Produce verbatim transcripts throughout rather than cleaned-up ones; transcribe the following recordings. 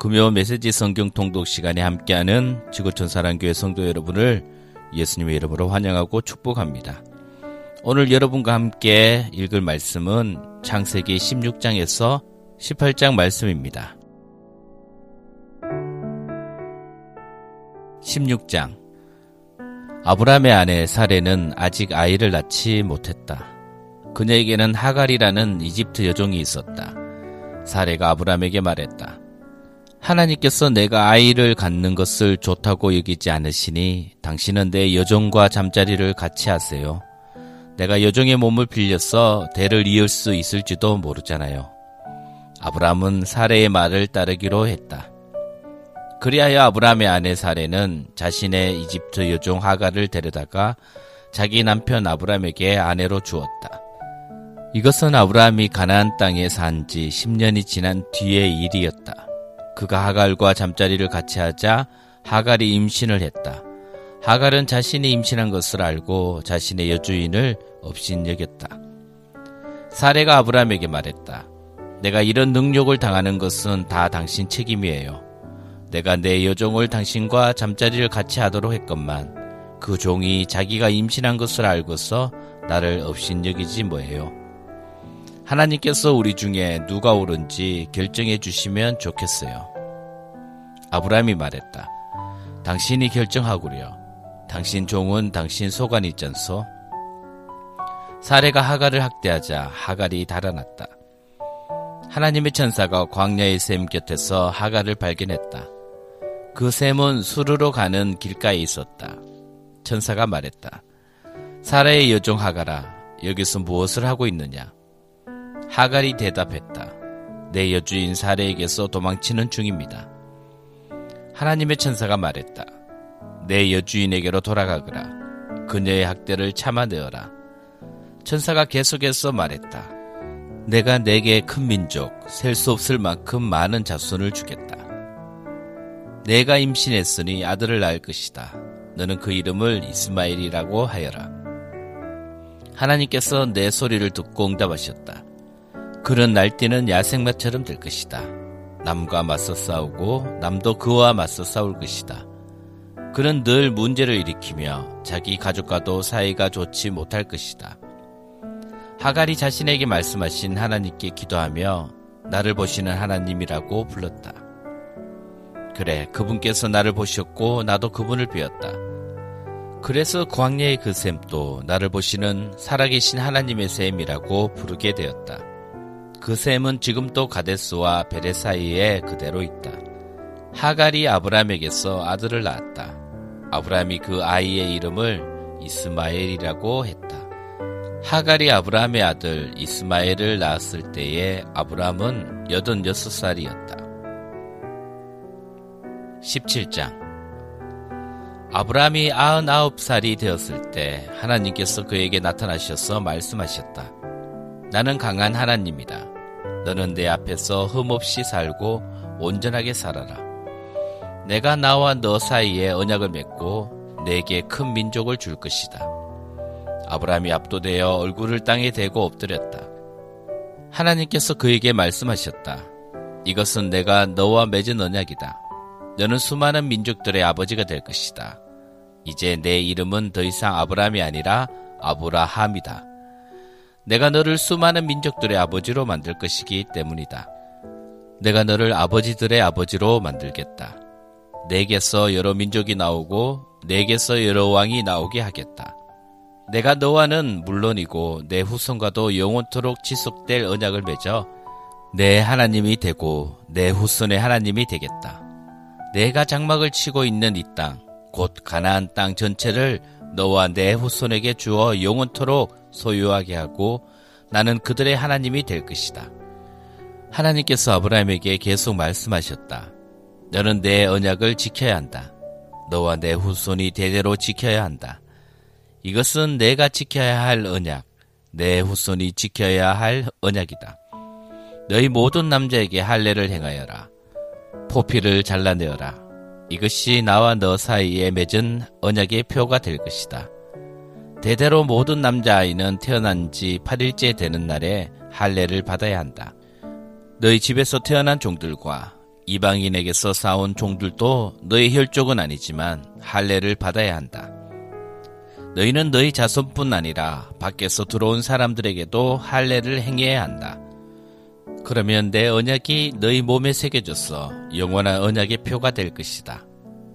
금요 메시지 성경 통독 시간에 함께하는 지구촌 사랑교회 성도 여러분을 예수님의 이름으로 환영하고 축복합니다. 오늘 여러분과 함께 읽을 말씀은 창세기 십육 장에서 십팔 장 말씀입니다. 십육 장. 아브람의 아내 사레는 아직 아이를 낳지 못했다. 그녀에게는 하갈이라는 이집트 여종이 있었다. 사레가 아브람에게 말했다. 하나님께서 내가 아이를 갖는 것을 좋다고 여기지 않으시니 당신은 내 여종과 잠자리를 같이 하세요. 내가 여종의 몸을 빌려서 대를 이을 수 있을지도 모르잖아요. 아브람은 사레의 말을 따르기로 했다. 그리하여 아브람의 아내 사레는 자신의 이집트 여종 하갈을 데려다가 자기 남편 아브람에게 아내로 주었다. 이것은 아브람이 가나안 땅에 산 지 십 년이 지난 뒤의 일이었다. 그가 하갈과 잠자리를 같이 하자 하갈이 임신을 했다. 하갈은 자신이 임신한 것을 알고 자신의 여주인을 업신여겼다. 사레가 아브람에게 말했다. 내가 이런 능욕을 당하는 것은 다 당신 책임이에요. 내가 내 여종을 당신과 잠자리를 같이 하도록 했건만 그 종이 자기가 임신한 것을 알고서 나를 업신여기지 뭐예요. 하나님께서 우리 중에 누가 옳은지 결정해 주시면 좋겠어요. 아브람이 말했다. 당신이 결정하구려. 당신 종은 당신 소관이 있잖소. 사레가 하갈을 학대하자 하갈이 달아났다. 하나님의 천사가 광야의 샘 곁에서 하갈을 발견했다. 그 샘은 수르로 가는 길가에 있었다. 천사가 말했다. 사레의 여종 하갈아, 여기서 무엇을 하고 있느냐? 하갈이 대답했다. 내 여주인 사레에게서 도망치는 중입니다. 하나님의 천사가 말했다. 내 여주인에게로 돌아가거라. 그녀의 학대를 참아내어라. 천사가 계속해서 말했다. 내가 내게 큰 민족, 셀 수 없을 만큼 많은 자손을 주겠다. 내가 임신했으니 아들을 낳을 것이다. 너는 그 이름을 이스마엘이라고 하여라. 하나님께서 내 소리를 듣고 응답하셨다. 그는 날뛰는 야생마처럼 될 것이다. 남과 맞서 싸우고 남도 그와 맞서 싸울 것이다. 그는 늘 문제를 일으키며 자기 가족과도 사이가 좋지 못할 것이다. 하갈이 자신에게 말씀하신 하나님께 기도하며 나를 보시는 하나님이라고 불렀다. 그래, 그분께서 나를 보셨고 나도 그분을 비었다. 그래서 광야의 그 샘도 나를 보시는 살아계신 하나님의 샘이라고 부르게 되었다. 그 샘은 지금도 가데스와 베레사이에 그대로 있다. 하갈이 아브람에게서 아들을 낳았다. 아브람이 그 아이의 이름을 이스마엘이라고 했다. 하갈이 아브람의 아들 이스마엘을 낳았을 때에 아브람은 여든여섯 살이었다. 십칠 장. 아브람이 아흔아홉 살이 되었을 때 하나님께서 그에게 나타나셔서 말씀하셨다. 나는 강한 하나님이다. 너는 내 앞에서 흠없이 살고 온전하게 살아라. 내가 나와 너 사이에 언약을 맺고 내게 큰 민족을 줄 것이다. 아브람이 압도되어 얼굴을 땅에 대고 엎드렸다. 하나님께서 그에게 말씀하셨다. 이것은 내가 너와 맺은 언약이다. 너는 수많은 민족들의 아버지가 될 것이다. 이제 내 이름은 더 이상 아브람이 아니라 아브라함이다. 내가 너를 수많은 민족들의 아버지로 만들 것이기 때문이다. 내가 너를 아버지들의 아버지로 만들겠다. 내게서 여러 민족이 나오고 내게서 여러 왕이 나오게 하겠다. 내가 너와는 물론이고 내 후손과도 영원토록 지속될 언약을 맺어 내 하나님이 되고 내 후손의 하나님이 되겠다. 내가 장막을 치고 있는 이 땅, 곧 가나안 땅 전체를 너와 내 후손에게 주어 영원토록 소유하게 하고 나는 그들의 하나님이 될 것이다. 하나님께서 아브라함에게 계속 말씀하셨다. 너는 내 언약을 지켜야 한다. 너와 내 후손이 대대로 지켜야 한다. 이것은 내가 지켜야 할 언약, 내 후손이 지켜야 할 언약이다. 너희 모든 남자에게 할례를 행하여라. 포피를 잘라내어라. 이것이 나와 너 사이에 맺은 언약의 표가 될 것이다. 대대로 모든 남자아이는 태어난 지 팔 일째 되는 날에 할례를 받아야 한다. 너희 집에서 태어난 종들과 이방인에게서 사온 종들도 너희 혈족은 아니지만 할례를 받아야 한다. 너희는 너희 자손뿐 아니라 밖에서 들어온 사람들에게도 할례를 행해야 한다. 그러면 내 언약이 너희 몸에 새겨져서 영원한 언약의 표가 될 것이다.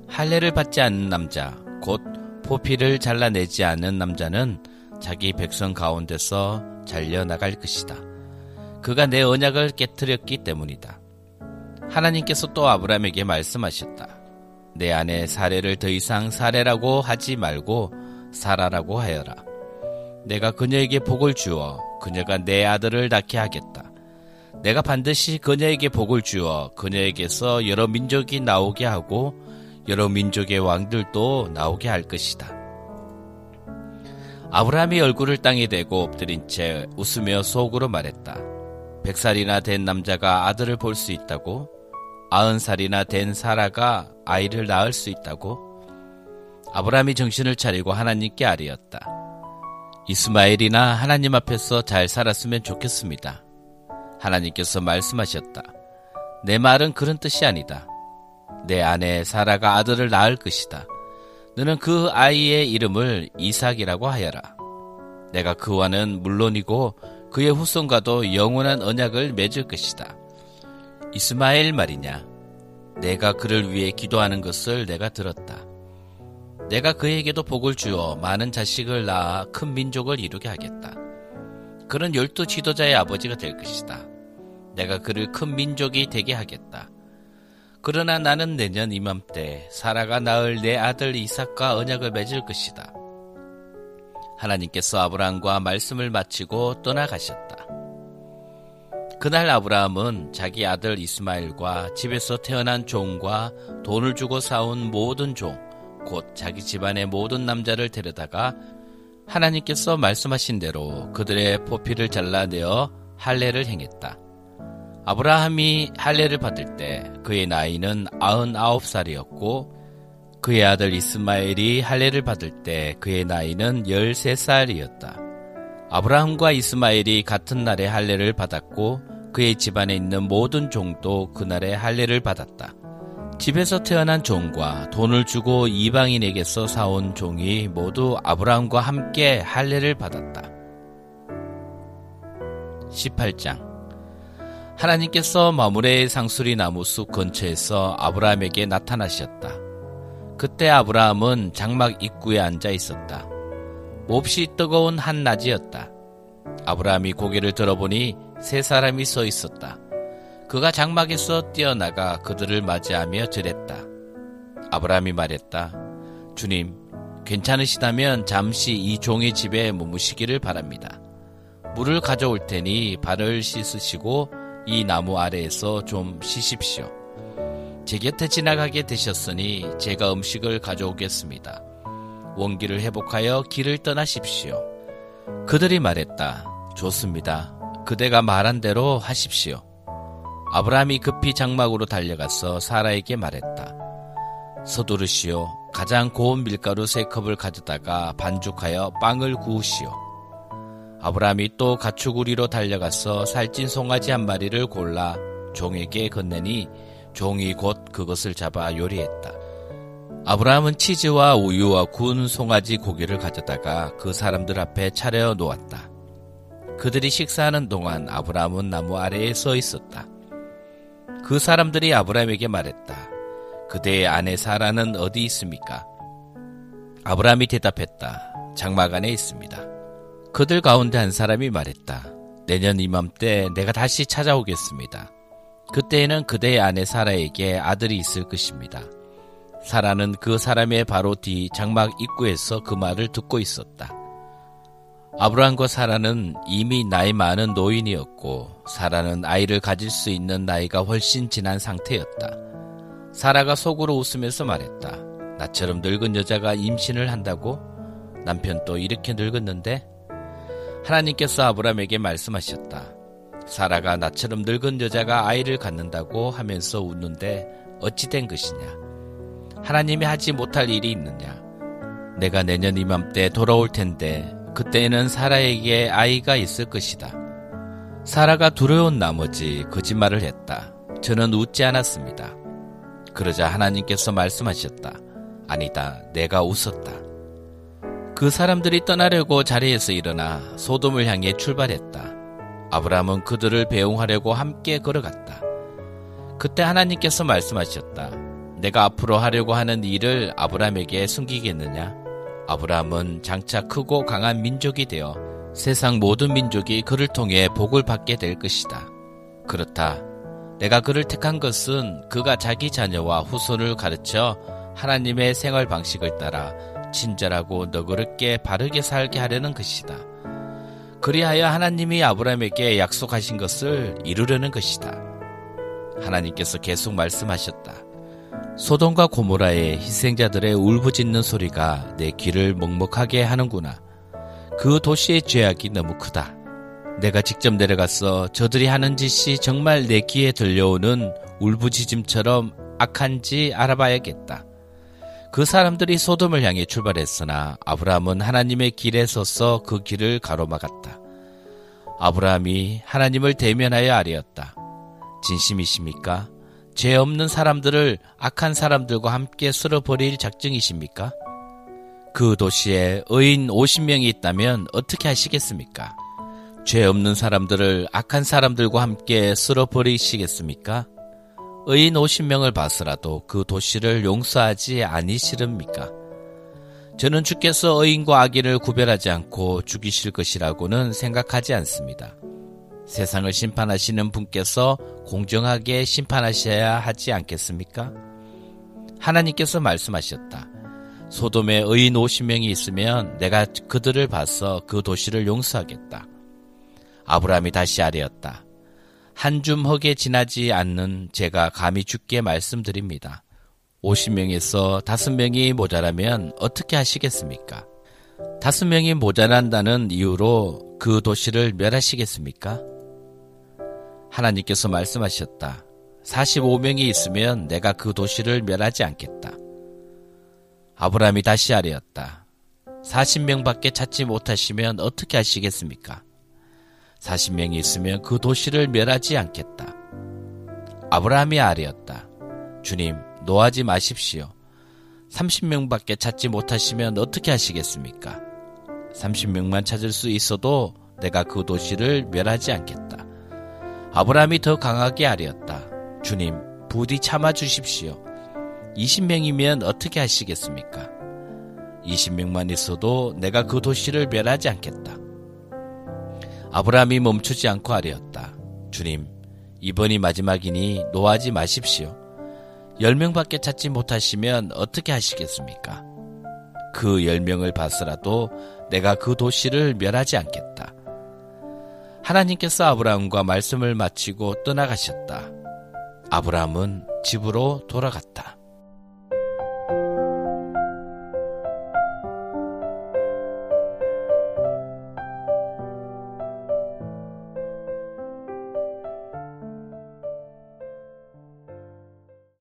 할례를 받지 않는 남자, 곧 포피를 잘라내지 않은 남자는 자기 백성 가운데서 잘려나갈 것이다. 그가 내 언약을 깨뜨렸기 때문이다. 하나님께서 또 아브람에게 말씀하셨다. 내 아내 사례를 더 이상 사례라고 하지 말고 사라라고 하여라. 내가 그녀에게 복을 주어 그녀가 내 아들을 낳게 하겠다. 내가 반드시 그녀에게 복을 주어 그녀에게서 여러 민족이 나오게 하고 여러 민족의 왕들도 나오게 할 것이다. 아브라함이 얼굴을 땅에 대고 엎드린 채 웃으며 속으로 말했다. 백살이나 된 남자가 아들을 볼 수 있다고? 아흔살이나 된 사라가 아이를 낳을 수 있다고? 아브라함이 정신을 차리고 하나님께 아뢰었다. 이스마엘이나 하나님 앞에서 잘 살았으면 좋겠습니다. 하나님께서 말씀하셨다. 내 말은 그런 뜻이 아니다. 내 아내 사라가 아들을 낳을 것이다. 너는 그 아이의 이름을 이삭이라고 하여라. 내가 그와는 물론이고 그의 후손과도 영원한 언약을 맺을 것이다. 이스마엘 말이냐? 내가 그를 위해 기도하는 것을 내가 들었다. 내가 그에게도 복을 주어 많은 자식을 낳아 큰 민족을 이루게 하겠다. 그는 열두 지도자의 아버지가 될 것이다. 내가 그를 큰 민족이 되게 하겠다. 그러나 나는 내년 이맘때 사라가 낳을 내 아들 이삭과 언약을 맺을 것이다. 하나님께서 아브라함과 말씀을 마치고 떠나가셨다. 그날 아브라함은 자기 아들 이스마엘과 집에서 태어난 종과 돈을 주고 사온 모든 종, 곧 자기 집안의 모든 남자를 데려다가 하나님께서 말씀하신 대로 그들의 포피를 잘라내어 할례를 행했다. 아브라함이 할례를 받을 때 그의 나이는 아흔아홉 살이었고 그의 아들 이스마엘이 할례를 받을 때 그의 나이는 열세 살이었다. 아브라함과 이스마엘이 같은 날에 할례를 받았고 그의 집안에 있는 모든 종도 그날에 할례를 받았다. 집에서 태어난 종과 돈을 주고 이방인에게서 사온 종이 모두 아브라함과 함께 할례를 받았다. 십팔 장. 하나님께서 마므레의 상수리 나무 숲 근처에서 아브라함에게 나타나셨다. 그때 아브라함은 장막 입구에 앉아 있었다. 몹시 뜨거운 한낮이었다. 아브라함이 고개를 들어보니 세 사람이 서 있었다. 그가 장막에서 뛰어나가 그들을 맞이하며 절했다. 아브라함이 말했다. 주님, 괜찮으시다면 잠시 이 종의 집에 머무시기를 바랍니다. 물을 가져올 테니 발을 씻으시고 이 나무 아래에서 좀 쉬십시오. 제 곁에 지나가게 되셨으니 제가 음식을 가져오겠습니다. 원기를 회복하여 길을 떠나십시오. 그들이 말했다. 좋습니다. 그대가 말한 대로 하십시오. 아브라함이 급히 장막으로 달려가서 사라에게 말했다. 서두르시오. 가장 고운 밀가루 세 컵을 가져다가 반죽하여 빵을 구우시오. 아브라함이 또 가축우리로 달려가서 살찐 송아지 한 마리를 골라 종에게 건네니 종이 곧 그것을 잡아 요리했다. 아브라함은 치즈와 우유와 구운 송아지 고기를 가져다가 그 사람들 앞에 차려 놓았다. 그들이 식사하는 동안 아브라함은 나무 아래에 서 있었다. 그 사람들이 아브라함에게 말했다. 그대의 아내 사라는 어디 있습니까? 아브라함이 대답했다. 장막 안에 있습니다. 그들 가운데 한 사람이 말했다. 내년 이맘때 내가 다시 찾아오겠습니다. 그때에는 그대의 아내 사라에게 아들이 있을 것입니다. 사라는 그 사람의 바로 뒤 장막 입구에서 그 말을 듣고 있었다. 아브라함과 사라는 이미 나이 많은 노인이었고 사라는 아이를 가질 수 있는 나이가 훨씬 지난 상태였다. 사라가 속으로 웃으면서 말했다. 나처럼 늙은 여자가 임신을 한다고? 남편도 이렇게 늙었는데? 하나님께서 아브람에게 말씀하셨다. 사라가 나처럼 늙은 여자가 아이를 갖는다고 하면서 웃는데 어찌 된 것이냐? 하나님이 하지 못할 일이 있느냐? 내가 내년 이맘때 돌아올 텐데 그때에는 사라에게 아이가 있을 것이다. 사라가 두려운 나머지 거짓말을 했다. 저는 웃지 않았습니다. 그러자 하나님께서 말씀하셨다. 아니다, 내가 웃었다. 그 사람들이 떠나려고 자리에서 일어나 소돔을 향해 출발했다. 아브람은 그들을 배웅하려고 함께 걸어갔다. 그때 하나님께서 말씀하셨다. 내가 앞으로 하려고 하는 일을 아브람에게 숨기겠느냐? 아브람은 장차 크고 강한 민족이 되어 세상 모든 민족이 그를 통해 복을 받게 될 것이다. 그렇다. 내가 그를 택한 것은 그가 자기 자녀와 후손을 가르쳐 하나님의 생활 방식을 따라 친절하고 너그럽게 바르게 살게 하려는 것이다. 그리하여 하나님이 아브람에게 약속하신 것을 이루려는 것이다. 하나님께서 계속 말씀하셨다. 소돔과 고모라의 희생자들의 울부짖는 소리가 내 귀를 먹먹하게 하는구나. 그 도시의 죄악이 너무 크다. 내가 직접 내려가서 저들이 하는 짓이 정말 내 귀에 들려오는 울부짖음처럼 악한지 알아봐야겠다. 그 사람들이 소돔을 향해 출발했으나 아브람은 하나님의 길에 서서 그 길을 가로막았다. 아브람이 하나님을 대면하여 아뢰었다. 진심이십니까? 죄 없는 사람들을 악한 사람들과 함께 쓸어버릴 작정이십니까? 그 도시에 의인 오십 명이 있다면 어떻게 하시겠습니까? 죄 없는 사람들을 악한 사람들과 함께 쓸어버리시겠습니까? 의인 오십 명을 봐서라도 그 도시를 용서하지 아니시렵니까? 저는 주께서 의인과 악인을 구별하지 않고 죽이실 것이라고는 생각하지 않습니다. 세상을 심판하시는 분께서 공정하게 심판하셔야 하지 않겠습니까? 하나님께서 말씀하셨다. 소돔에 의인 오십 명이 있으면 내가 그들을 봐서 그 도시를 용서하겠다. 아브람이 다시 아뢰었다. 한 줌 흙에 지나지 않는 제가 감히 주께 말씀드립니다. 오십 명에서 다섯 명이 모자라면 어떻게 하시겠습니까? 다섯 명이 모자란다는 이유로 그 도시를 멸하시겠습니까? 하나님께서 말씀하셨다. 사십오 명이 있으면 내가 그 도시를 멸하지 않겠다. 아브람이 다시 아뢰었다. 사십 명밖에 찾지 못하시면 어떻게 하시겠습니까? 사십 명이 있으면 그 도시를 멸하지 않겠다. 아브라함이 아뢰었다. 주님, 노하지 마십시오. 삼십 명밖에 찾지 못하시면 어떻게 하시겠습니까? 삼십 명만 찾을 수 있어도 내가 그 도시를 멸하지 않겠다. 아브라함이 더 강하게 아뢰었다. 주님, 부디 참아주십시오. 이십 명이면 어떻게 하시겠습니까? 이십 명만 있어도 내가 그 도시를 멸하지 않겠다. 아브라함이 멈추지 않고 아뢰었다. 주님, 이번이 마지막이니 노하지 마십시오. 열 명밖에 찾지 못하시면 어떻게 하시겠습니까? 그 열 명을 봐서라도 내가 그 도시를 멸하지 않겠다. 하나님께서 아브라함과 말씀을 마치고 떠나가셨다. 아브라함은 집으로 돌아갔다.